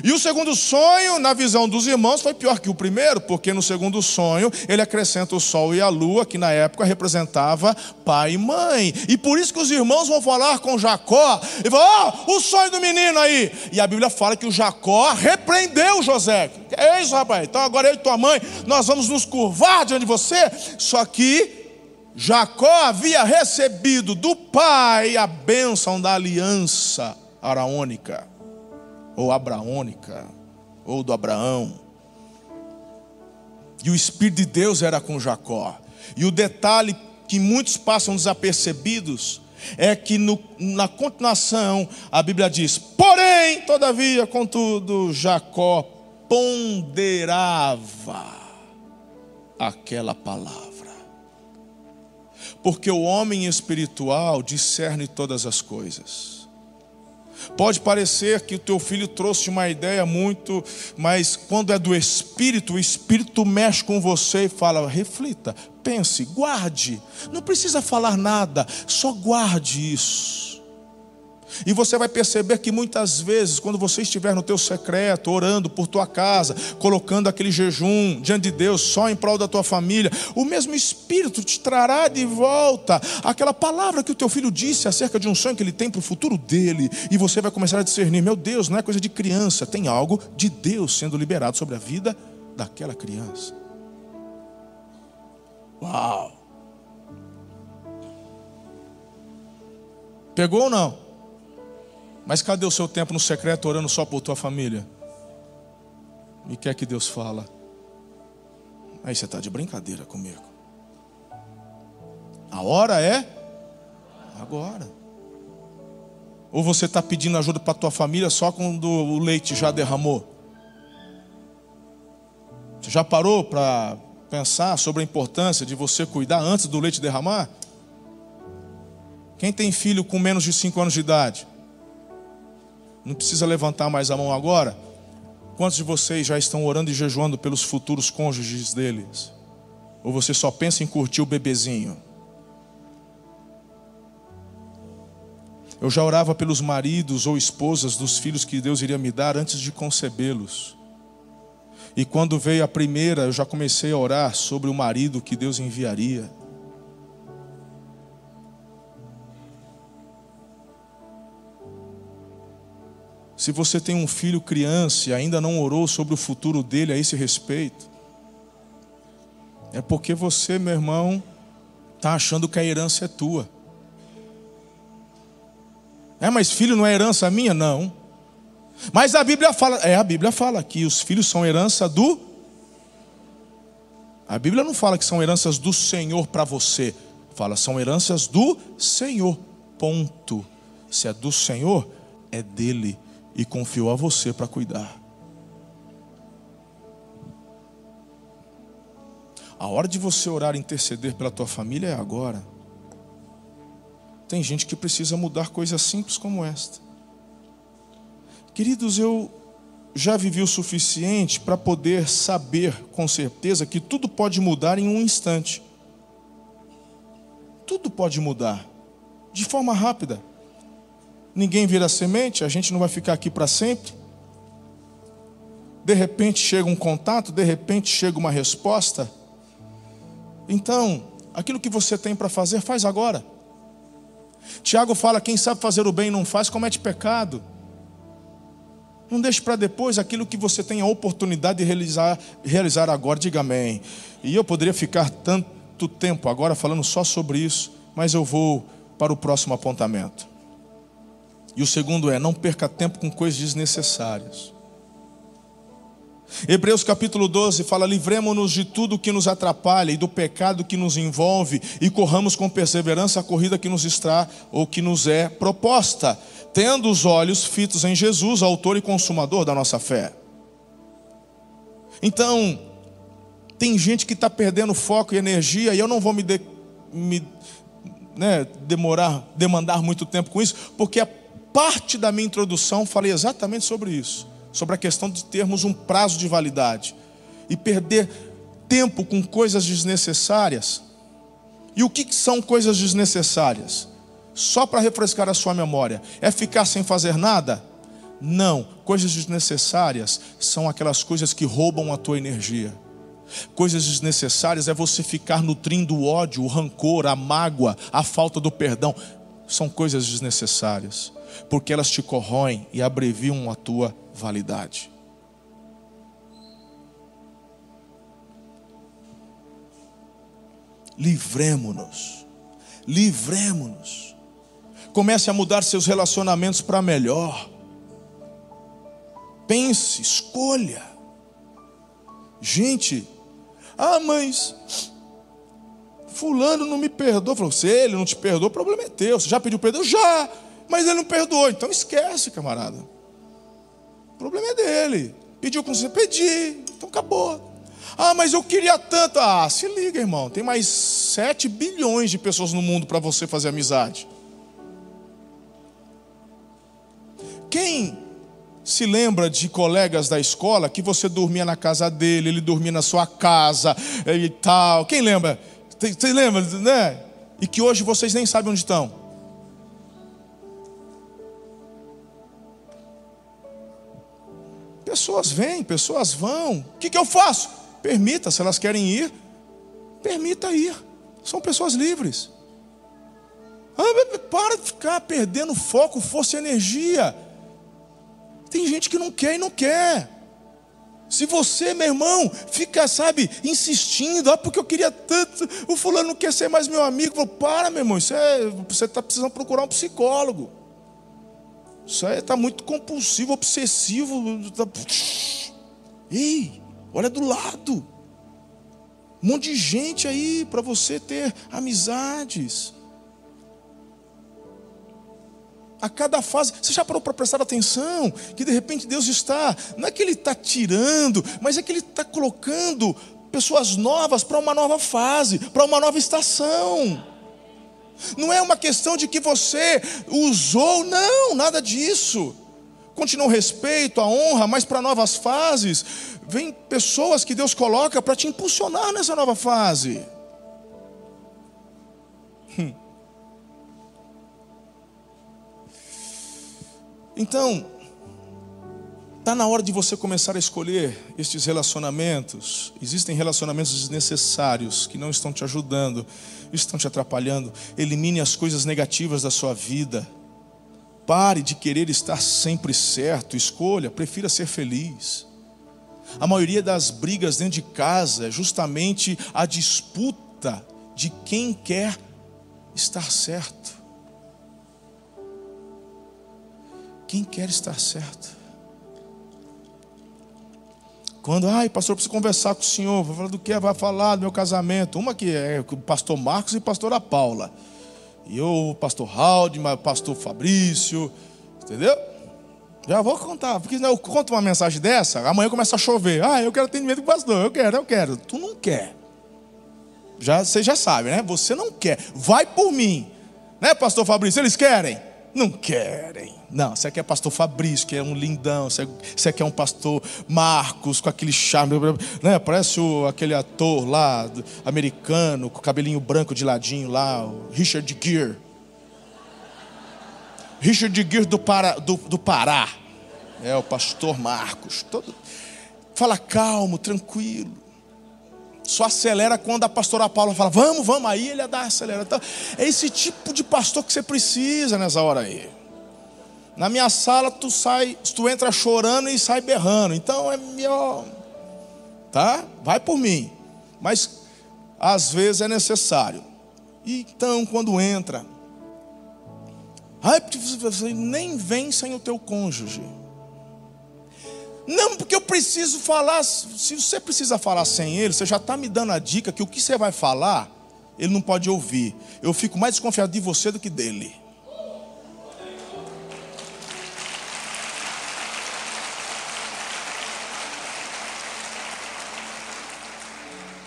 E o segundo sonho, na visão dos irmãos, foi pior que o primeiro, porque no segundo sonho ele acrescenta o sol e a lua, que na época representava pai e mãe. E por isso que os irmãos vão falar com Jacó e falam: ó, o sonho do menino aí. E a Bíblia fala que o Jacó repreendeu José. É isso, rapaz, então agora eu e tua mãe, nós vamos nos curvar diante de você. Só que Jacó havia recebido do pai a bênção da aliança araônica, ou abraônica, ou do Abraão. E o Espírito de Deus era com Jacó. E o detalhe que muitos passam desapercebidos é que na continuação a Bíblia diz: porém, todavia, contudo, Jacó ponderava aquela palavra. Porque o homem espiritual discerne todas as coisas. Pode parecer que o teu filho trouxe uma ideia muito, mas quando é do Espírito, o Espírito mexe com você e fala: reflita, pense, guarde. Não precisa falar nada, só guarde isso. E você vai perceber que muitas vezes, quando você estiver no teu secreto, orando por tua casa, colocando aquele jejum diante de Deus, só em prol da tua família, o mesmo Espírito te trará de volta aquela palavra que o teu filho disse acerca de um sonho que ele tem para o futuro dele. E você vai começar a discernir: meu Deus, não é coisa de criança, tem algo de Deus sendo liberado sobre a vida daquela criança. Uau! Pegou ou não? Mas cadê o seu tempo no secreto orando só por tua família? E quer que Deus fala? Aí você está de brincadeira comigo. A hora é agora. Ou você está pedindo ajuda para tua família só quando o leite já derramou? Você já parou para pensar sobre a importância de você cuidar antes do leite derramar? Quem tem filho com menos de 5 anos de idade? Não precisa levantar mais a mão agora. Quantos de vocês já estão orando e jejuando pelos futuros cônjuges deles? Ou você só pensa em curtir o bebezinho? Eu já orava pelos maridos ou esposas dos filhos que Deus iria me dar antes de concebê-los. E quando veio a primeira, eu já comecei a orar sobre o marido que Deus enviaria. Se você tem um filho criança e ainda não orou sobre o futuro dele a esse respeito, é porque você, meu irmão, está achando que a herança é tua. É, mas filho não é herança minha? Não. Mas a Bíblia fala, que os filhos são herança do... A Bíblia não fala que são heranças do Senhor para você. Fala, são heranças do Senhor, ponto. Se é do Senhor, é dele. E confiou a você para cuidar. A hora de você orar e interceder pela tua família é agora. Tem gente que precisa mudar coisas simples como esta. Queridos, eu já vivi o suficiente para poder saber com certeza que tudo pode mudar em um instante. Tudo pode mudar de forma rápida. Ninguém vira semente, a gente não vai ficar aqui para sempre. De repente chega um contato, de repente chega uma resposta. Então, aquilo que você tem para fazer, faz agora. Tiago fala: quem sabe fazer o bem e não faz, comete pecado. Não deixe para depois aquilo que você tem a oportunidade de realizar agora. Diga amém. E eu poderia ficar tanto tempo agora falando só sobre isso, mas eu vou para o próximo apontamento. E o segundo é: não perca tempo com coisas desnecessárias. Hebreus capítulo 12 fala: livremo-nos de tudo que nos atrapalha e do pecado que nos envolve, e corramos com perseverança a corrida que nos está ou que nos é proposta, tendo os olhos fitos em Jesus, autor e consumador da nossa fé. Então, tem gente que está perdendo foco e energia, e eu não vou demandar muito tempo com isso, porque a parte da minha introdução falei exatamente sobre isso, sobre a questão de termos um prazo de validade e perder tempo com coisas desnecessárias. E o que são coisas desnecessárias? Só para refrescar a sua memória: é ficar sem fazer nada, Não, coisas desnecessárias são aquelas coisas que roubam a tua energia. Coisas desnecessárias é você ficar nutrindo o ódio, o rancor, a mágoa, a falta do perdão. São coisas desnecessárias, porque elas te corroem e abreviam a tua validade. Livremo-nos. Livremo-nos. Comece a mudar seus relacionamentos para melhor. Pense, escolha. Gente, mas fulano não me perdoa. Falou, se ele não te perdoa, o problema é teu. Você já pediu perdão? Já, mas ele não perdoou. Então esquece, camarada. O problema é dele. Pediu com você? Pedi, então acabou. Mas eu queria tanto. Se liga, irmão. Tem mais 7 bilhões de pessoas no mundo para você fazer amizade. Quem se lembra de colegas da escola que você dormia na casa dele, ele dormia na sua casa e tal? Quem lembra? Você lembra, né? E que hoje vocês nem sabem onde estão. Pessoas vêm, pessoas vão. O que eu faço? Permita, se elas querem ir, permita ir. São pessoas livres. Para de ficar perdendo foco, força e energia. Tem gente que não quer e não quer. Se você, meu irmão, fica, sabe, insistindo, porque eu queria tanto, o fulano não quer ser mais meu amigo. Falo, para, meu irmão, você está precisando procurar um psicólogo. Isso aí está muito compulsivo, obsessivo. Ei, olha do lado. Um monte de gente aí para você ter amizades. A cada fase, você já parou para prestar atenção que de repente Deus está, não é que Ele está tirando, mas é que Ele está colocando pessoas novas para uma nova fase, para uma nova estação. Não é uma questão de que você usou, não, nada disso. Continua o respeito, a honra, mas para novas fases, vem pessoas que Deus coloca para te impulsionar nessa nova fase. Então, está na hora de você começar a escolher estes relacionamentos. Existem relacionamentos desnecessários que não estão te ajudando, estão te atrapalhando. Elimine as coisas negativas da sua vida. Pare de querer estar sempre certo. Escolha, prefira ser feliz. A maioria das brigas dentro de casa é justamente a disputa de quem quer estar certo. Quem quer estar certo? Quando, pastor, eu preciso conversar com o senhor. Vai falar do quê? Vai falar do meu casamento. Uma que é o pastor Marcos e a pastora Paula. E eu, pastor Raul, pastor Fabrício. Entendeu? Já vou contar. Porque eu conto uma mensagem dessa, amanhã começa a chover. Eu quero atendimento com o pastor. Eu quero. Tu não quer. Você já sabe, né? Você não quer. Vai por mim. Né, pastor Fabrício? Eles querem? Não querem. Não, você quer pastor Fabrício, que é um lindão. Você quer um pastor Marcos, com aquele charme, né? Parece aquele ator lá, americano, com o cabelinho branco de ladinho lá, o Richard Gere. Richard Gere do Pará. É o pastor Marcos. Fala calmo, tranquilo. Só acelera quando a pastora Paula fala, vamos, aí ele acelera. Então, é esse tipo de pastor que você precisa nessa hora aí. Na minha sala tu entra chorando e sai berrando. Então é melhor, tá? Vai por mim. Mas às vezes é necessário. Então quando entra, você nem vem sem o teu cônjuge. Não, porque eu preciso falar. Se você precisa falar sem ele, você já está me dando a dica que o que você vai falar, ele não pode ouvir. Eu fico mais desconfiado de você do que dele.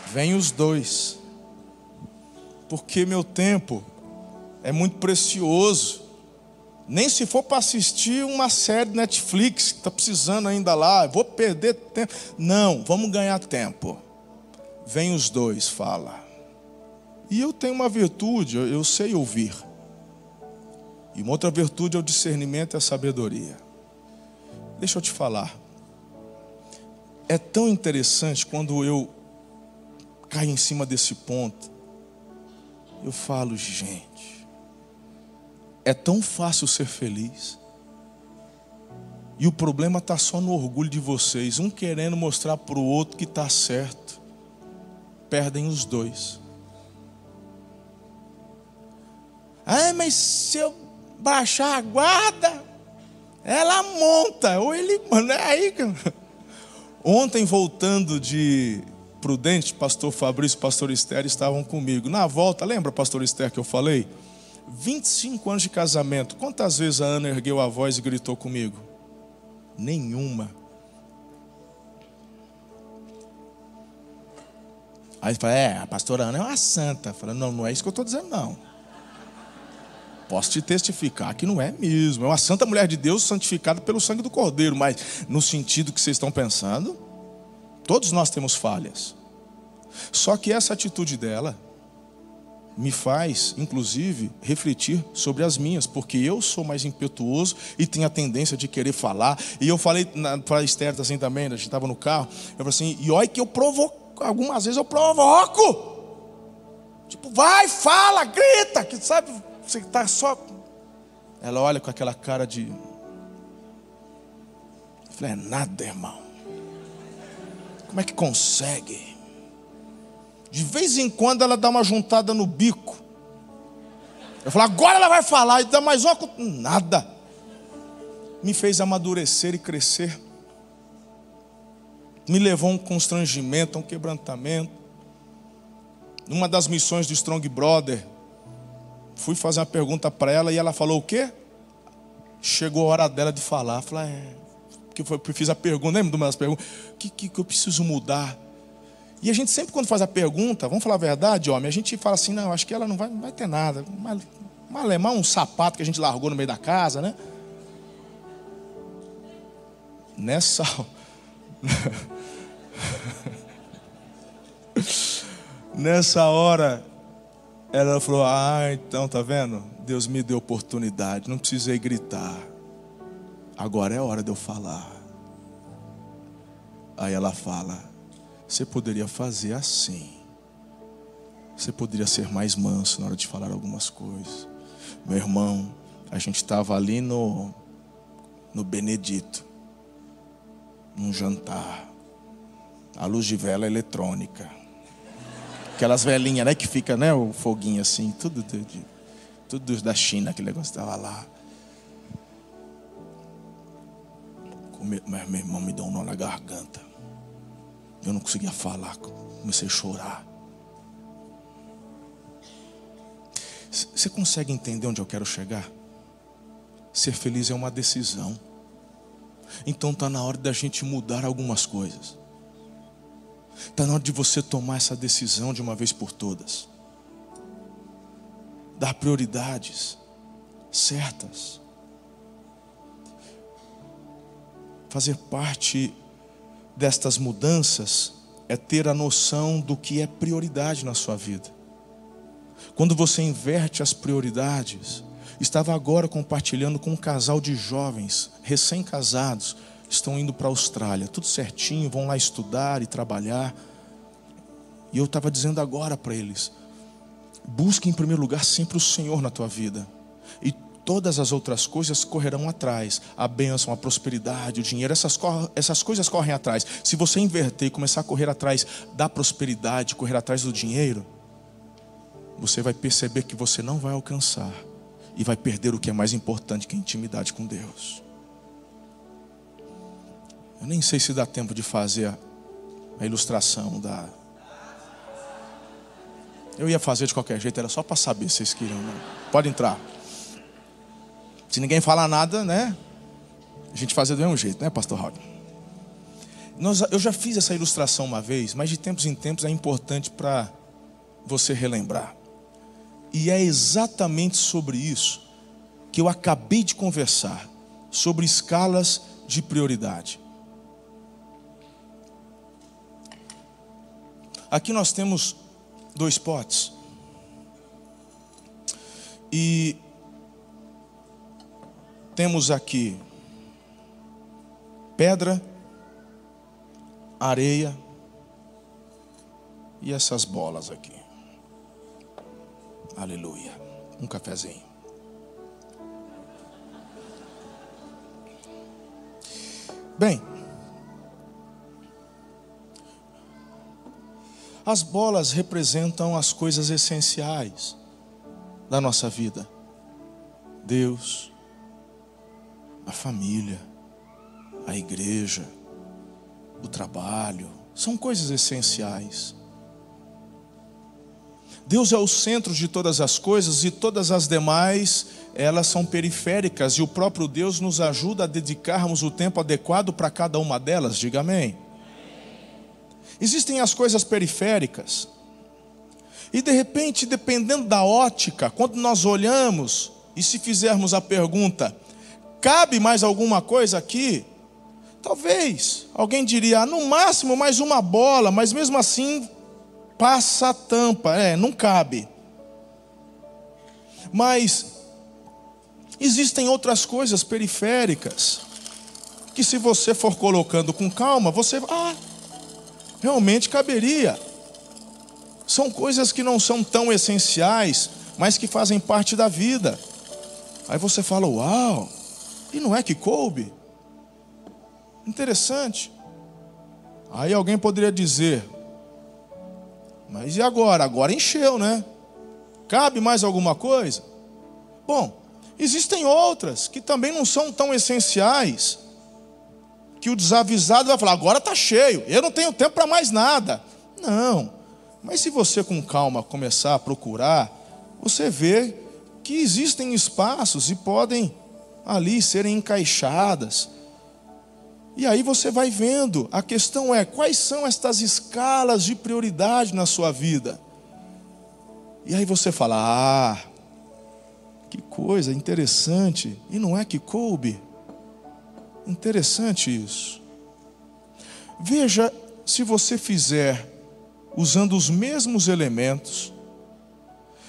Vem os dois. Porque meu tempo é muito precioso. Nem se for para assistir uma série Netflix, que está precisando ainda lá, vou perder tempo. Não, vamos ganhar tempo. Vem os dois, fala. E eu tenho uma virtude, eu sei ouvir. E uma outra virtude é o discernimento e a sabedoria. Deixa eu te falar. É tão interessante quando eu caio em cima desse ponto. Eu falo, gente, é tão fácil ser feliz. E o problema está só no orgulho de vocês. Um querendo mostrar para o outro que está certo. Perdem os dois. Ah, mas se eu baixar a guarda, ela monta. Ou ele... Aí, ontem, voltando de Prudente, pastor Fabrício e pastor Esther estavam comigo. Na volta, lembra, pastor Esther, que eu falei? 25 anos de casamento. Quantas vezes a Ana ergueu a voz e gritou comigo? Nenhuma. Aí fala, a pastora Ana é uma santa. Fala, não é isso que eu estou dizendo, não. Posso te testificar que não é mesmo. É uma santa mulher de Deus santificada pelo sangue do Cordeiro, mas no sentido que vocês estão pensando, todos nós temos falhas. Só que essa atitude dela me faz, inclusive, refletir sobre as minhas, porque eu sou mais impetuoso e tenho a tendência de querer falar. E eu falei para a Esther assim também, a gente estava no carro, eu falei assim, e olha que eu provoco, algumas vezes eu provoco. Tipo, vai, fala, grita, que sabe, você está só... Ela olha com aquela cara de... Eu falei, é nada, irmão. Como é que consegue? De vez em quando ela dá uma juntada no bico. Eu falo, agora ela vai falar. E dá mais uma... Nada. Me fez amadurecer e crescer. Me levou a um constrangimento, a um quebrantamento. Numa das missões do Strong Brother, fui fazer uma pergunta para ela e ela falou o quê? Chegou a hora dela de falar. Eu falei, porque eu fiz a pergunta, lembra de uma das perguntas? O que eu preciso mudar? E a gente sempre quando faz a pergunta, vamos falar a verdade, homem, a gente fala assim, não, acho que ela não vai ter nada. Malemar um sapato que a gente largou no meio da casa, né? Nessa... Nessa hora, ela falou, então, tá vendo? Deus me deu oportunidade, não precisei gritar. Agora é hora de eu falar. Aí ela fala... Você poderia fazer assim. Você poderia ser mais manso na hora de falar algumas coisas. Meu irmão, a gente estava ali no Benedito, num jantar, à luz de vela eletrônica. Aquelas velinhas, né, que fica, né, o foguinho assim, tudo da China, aquele negócio estava lá. Mas meu irmão me deu um nó na garganta. Eu não conseguia falar, comecei a chorar. Você consegue entender onde eu quero chegar? Ser feliz é uma decisão. Então está na hora da gente mudar algumas coisas. Está na hora de você tomar essa decisão de uma vez por todas. Dar prioridades certas. Fazer parte destas mudanças é ter a noção do que é prioridade na sua vida. Quando você inverte as prioridades, estava agora compartilhando com um casal de jovens, recém-casados, estão indo para a Austrália, tudo certinho, vão lá estudar e trabalhar. E eu estava dizendo agora para eles, busque em primeiro lugar sempre o Senhor na tua vida. E todas as outras coisas correrão atrás. A bênção, a prosperidade, o dinheiro, essas coisas correm atrás. Se você inverter e começar a correr atrás da prosperidade, correr atrás do dinheiro, você vai perceber que você não vai alcançar e vai perder o que é mais importante, que é a intimidade com Deus. Eu nem sei se dá tempo de fazer a ilustração da... Eu ia fazer de qualquer jeito, era só para saber se vocês queriam, né? Pode entrar. Se ninguém falar nada, né? A gente fazia do mesmo jeito, né, pastor Raul? Eu já fiz essa ilustração uma vez, mas de tempos em tempos é importante para você relembrar. E é exatamente sobre isso que eu acabei de conversar, sobre escalas de prioridade. Aqui nós temos 2 potes. E... temos aqui pedra, areia e essas bolas aqui. Aleluia. Um cafezinho. Bem, as bolas representam as coisas essenciais da nossa vida: Deus, a família, a igreja, o trabalho. São coisas essenciais. Deus é o centro de todas as coisas, e todas as demais, elas são periféricas, e o próprio Deus nos ajuda a dedicarmos o tempo adequado para cada uma delas. Diga amém. Existem as coisas periféricas, e de repente, dependendo da ótica, quando nós olhamos, e se fizermos a pergunta, cabe mais alguma coisa aqui? Talvez alguém diria, no máximo mais uma bola, mas mesmo assim passa a tampa, não cabe. Mas existem outras coisas periféricas que, se você for colocando com calma, você, realmente caberia. São coisas que não são tão essenciais, mas que fazem parte da vida. Aí você fala, uau, e não é que coube? Interessante. Aí alguém poderia dizer, mas e agora? Agora encheu, né? Cabe mais alguma coisa? Bom, existem outras que também não são tão essenciais, que o desavisado vai falar, agora está cheio, eu não tenho tempo para mais nada. Não, mas se você com calma começar a procurar, você vê que existem espaços e podem ali serem encaixadas. E aí você vai vendo, a questão é, quais são estas escalas de prioridade na sua vida? E aí você fala, que coisa interessante, e não é que coube? Interessante isso. Veja, se você fizer usando os mesmos elementos,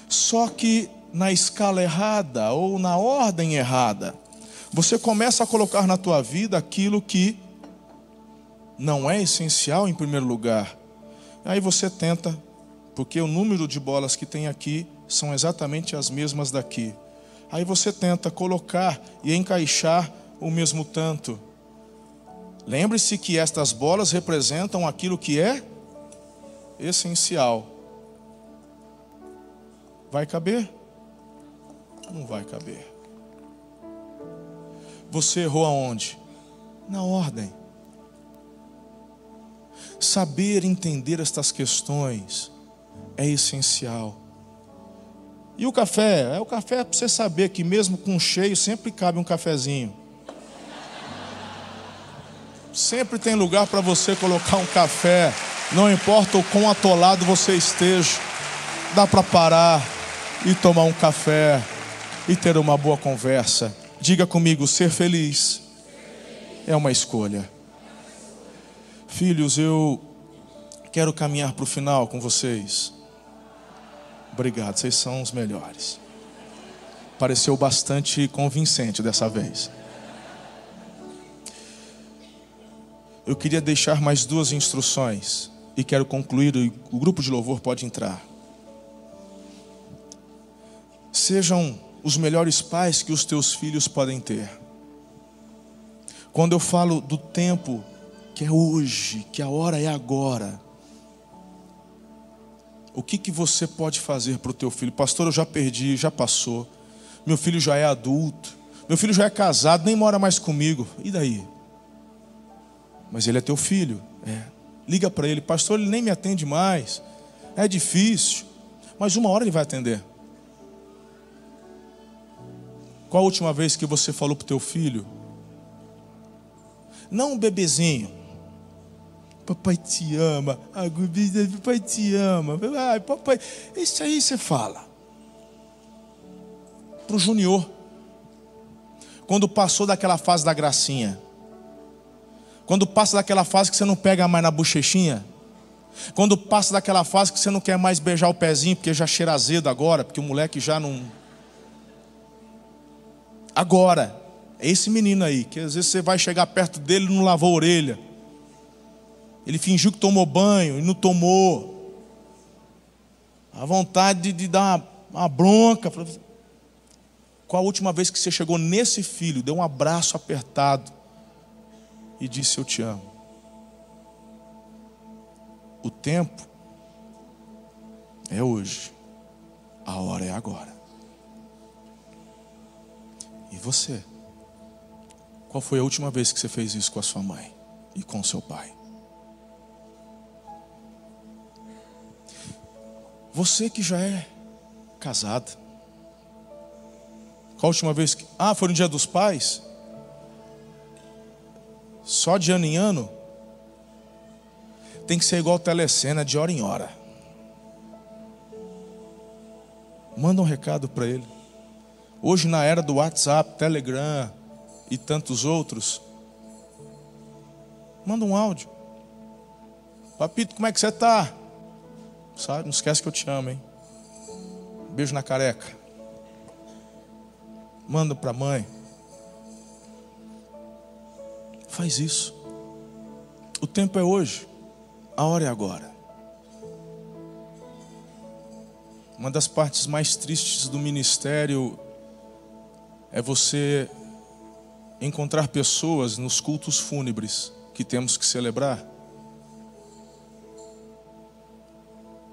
só que na escala errada ou na ordem errada, você começa a colocar na tua vida aquilo que não é essencial em primeiro lugar. Aí você tenta, porque o número de bolas que tem aqui são exatamente as mesmas daqui. Aí você tenta colocar e encaixar o mesmo tanto. Lembre-se que estas bolas representam aquilo que é essencial. Vai caber? Não vai caber. Você errou aonde? Na ordem. Saber entender estas questões é essencial. E o café? O café é para você saber que mesmo com cheio sempre cabe um cafezinho. Sempre tem lugar para você colocar um café. Não importa o quão atolado você esteja, dá para parar e tomar um café e ter uma boa conversa. Diga comigo, ser feliz é uma escolha. Filhos, eu quero caminhar para o final com vocês. Obrigado, vocês são os melhores. Pareceu bastante convincente dessa vez. Eu queria deixar mais duas instruções e quero concluir, o grupo de louvor pode entrar. Sejam os melhores pais que os teus filhos podem ter. Quando eu falo do tempo que é hoje, que a hora é agora, o que você pode fazer para o teu filho? Pastor, eu já perdi, já passou, meu filho já é adulto, meu filho já é casado, nem mora mais comigo, e daí? Mas ele é teu filho. Liga para ele, pastor, ele nem me atende mais, é difícil, mas uma hora ele vai atender. Qual a última vez que você falou para o teu filho? Não um bebezinho. Papai te ama. Papai te ama. Ai, papai. Isso aí você fala. Para o Junior. Quando passou daquela fase da gracinha. Quando passa daquela fase que você não pega mais na bochechinha. Quando passa daquela fase que você não quer mais beijar o pezinho, porque já cheira azedo agora, porque o moleque já não... Agora, É esse menino aí, que às vezes você vai chegar perto dele e não lavou a orelha. Ele fingiu que tomou banho e não tomou. A vontade de dar uma bronca. Qual a última vez que você chegou nesse filho, deu um abraço apertado e disse: eu te amo? O tempo é hoje, a hora é agora. E você? Qual foi a última vez que você fez isso com a sua mãe e com o seu pai? Você que já é casado, qual a última vez que... Ah, foi no Dia dos Pais? Só de ano em ano? Tem que ser igual telecena, de hora em hora. Manda um recado para ele. Hoje, na era do WhatsApp, Telegram e tantos outros, manda um áudio. Papito, como é que você está? Sabe, não esquece que eu te amo, hein? Beijo na careca. Manda para a mãe. Faz isso. O tempo é hoje, a hora é agora. Uma das partes mais tristes do ministério é você encontrar pessoas nos cultos fúnebres que temos que celebrar.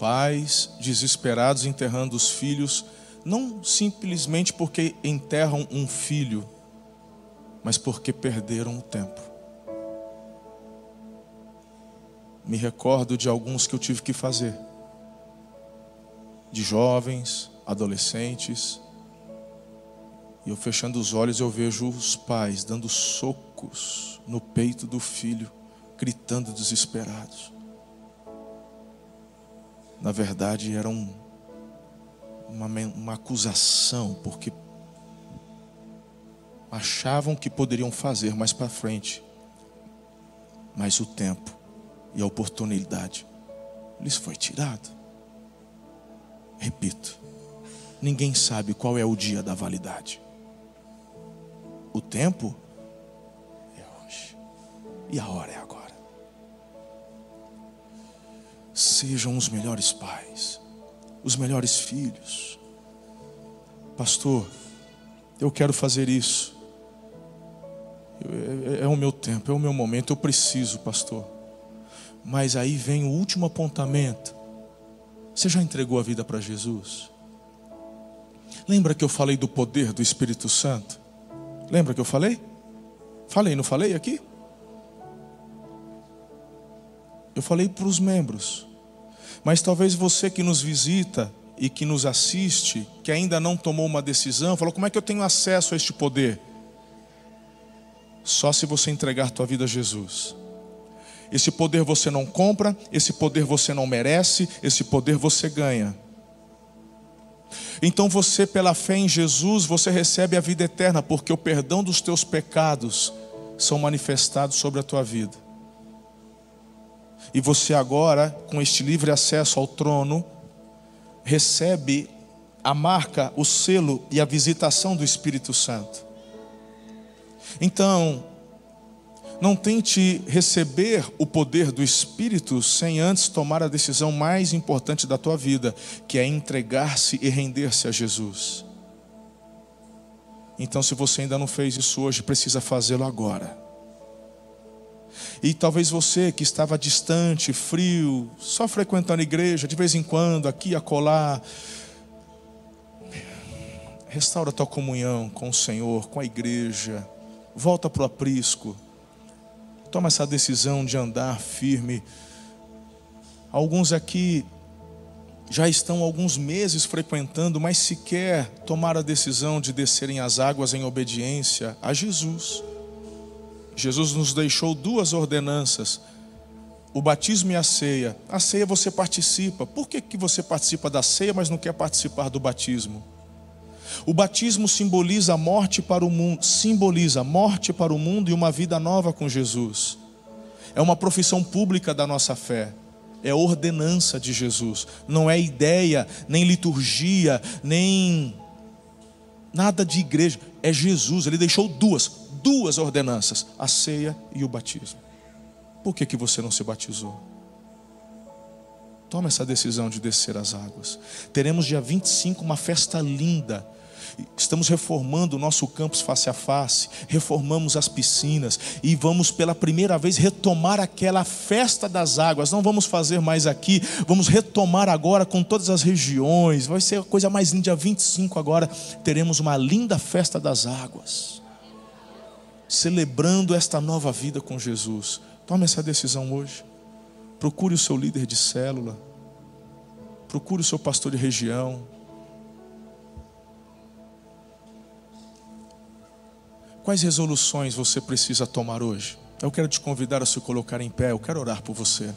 Pais desesperados enterrando os filhos, não simplesmente porque enterram um filho, mas porque perderam o tempo. Me recordo de alguns que eu tive que fazer, de jovens, adolescentes, e eu fechando os olhos eu vejo os pais dando socos no peito do filho, gritando desesperados. Na verdade era uma acusação, porque achavam que poderiam fazer mais para frente, mas o tempo e a oportunidade lhes foi tirado. Repito, ninguém sabe qual é o dia da validade. O tempo é hoje e a hora é agora. Sejam os melhores pais, os melhores filhos. Pastor, eu quero fazer isso. É o meu tempo, é o meu momento, eu preciso, pastor. Mas aí vem o último apontamento. Você já entregou a vida para Jesus? Lembra que eu falei do poder do Espírito Santo? Lembra que eu falei? Falei, não falei aqui? Eu falei para os membros, mas talvez você que nos visita e que nos assiste, que ainda não tomou uma decisão, falou: como é que eu tenho acesso a este poder? Só se você entregar tua vida a Jesus. Esse poder você não compra, esse poder você não merece, esse poder você ganha. Então você, pela fé em Jesus, você recebe a vida eterna, porque o perdão dos teus pecados são manifestados sobre a tua vida. E você agora, com este livre acesso ao trono, recebe a marca, o selo e a visitação do Espírito Santo. Então, não tente receber o poder do Espírito sem antes tomar a decisão mais importante da tua vida, que é entregar-se e render-se a Jesus. Então, se você ainda não fez isso hoje, precisa fazê-lo agora. E talvez você que estava distante, frio, só frequentando a igreja, de vez em quando, aqui, acolá. Restaura a tua comunhão com o Senhor, com a igreja. Volta para o aprisco. Toma essa decisão de andar firme. Alguns aqui já estão alguns meses frequentando, mas sequer tomaram a decisão de descerem as águas em obediência a Jesus. Jesus nos deixou duas ordenanças, o batismo e a ceia. A ceia você participa. Por que você participa da ceia, mas não quer participar do batismo? O batismo simboliza a morte para o mundo, e uma vida nova com Jesus. É uma profissão pública da nossa fé. É ordenança de Jesus. Não é ideia, nem liturgia, nem Nada de igreja, é Jesus. Ele deixou duas ordenanças: a ceia e o batismo. Por que você não se batizou? Toma essa decisão de descer as águas. Teremos dia 25 uma festa linda. Estamos reformando o nosso campus face a face, reformamos as piscinas e vamos pela primeira vez retomar aquela festa das águas. Não vamos fazer mais aqui, vamos retomar agora com todas as regiões. Vai ser a coisa mais linda. Dia 25 agora teremos uma linda festa das águas, celebrando esta nova vida com Jesus. Tome essa decisão hoje. Procure o seu líder de célula, procure o seu pastor de região. Quais resoluções você precisa tomar hoje? Eu quero te convidar a se colocar em pé. Eu quero orar por você.